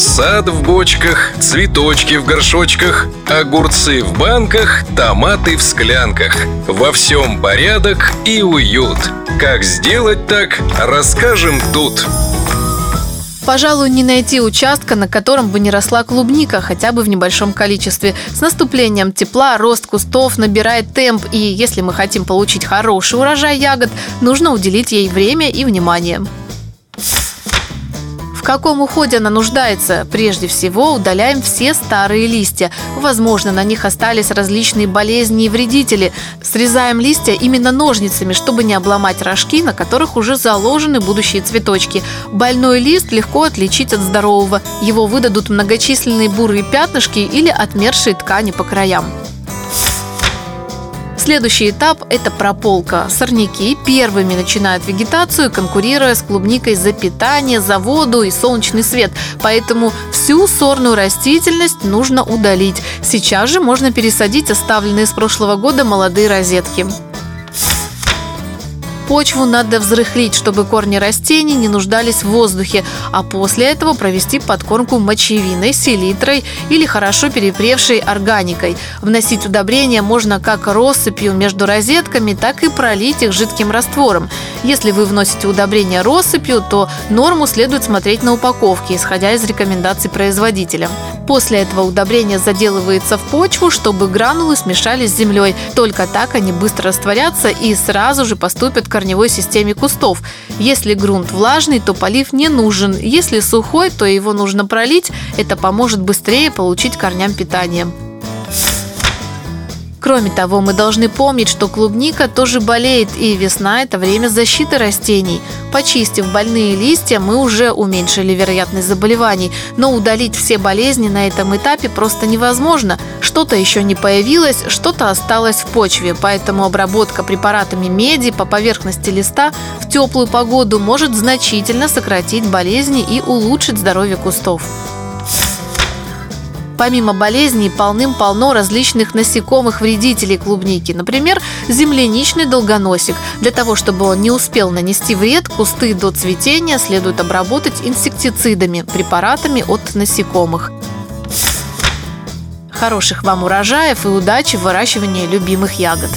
сад в бочках, цветочки в горшочках, огурцы в банках, томаты в склянках. Во всем порядок и уют. Как сделать так, расскажем тут. Пожалуй, не найти участка, на котором бы не росла клубника, хотя бы в небольшом количестве. С наступлением тепла рост кустов набирает темп, и если мы хотим получить хороший урожай ягод, нужно уделить ей время и внимание. В каком уходе она нуждается? Прежде всего, удаляем все старые листья. Возможно, на них остались различные болезни и вредители. Срезаем листья именно ножницами, чтобы не обломать рожки, на которых уже заложены будущие цветочки. Больной лист легко отличить от здорового. Его выдадут многочисленные бурые пятнышки или отмершие ткани по краям. Следующий этап – это прополка. Сорняки первыми начинают вегетацию, конкурируя с клубникой за питание, за воду и солнечный свет. Поэтому всю сорную растительность нужно удалить. Сейчас же можно пересадить оставленные с прошлого года молодые розетки. Почву надо взрыхлить, чтобы корни растений не нуждались в воздухе, а после этого провести подкормку мочевиной, селитрой или хорошо перепревшей органикой. Вносить удобрения можно как россыпью между розетками, так и пролить их жидким раствором. Если вы вносите удобрения россыпью, то норму следует смотреть на упаковке, исходя из рекомендаций производителя. После этого удобрение заделывается в почву, чтобы гранулы смешались с землей. Только так они быстро растворятся и сразу же поступят к корневой системе кустов. Если грунт влажный, то полив не нужен. Если сухой, то его нужно пролить. Это поможет быстрее получить корням питание. Кроме того, мы должны помнить, что клубника тоже болеет, и весна – это время защиты растений. Почистив больные листья, мы уже уменьшили вероятность заболеваний, но удалить все болезни на этом этапе просто невозможно. Что-то еще не появилось, что-то осталось в почве, поэтому обработка препаратами меди по поверхности листа в теплую погоду может значительно сократить болезни и улучшить здоровье кустов. Помимо болезней, полным-полно различных насекомых-вредителей клубники. Например, земляничный долгоносик. Для того, чтобы он не успел нанести вред, кусты до цветения следует обработать инсектицидами, препаратами от насекомых. Хороших вам урожаев и удачи в выращивании любимых ягод!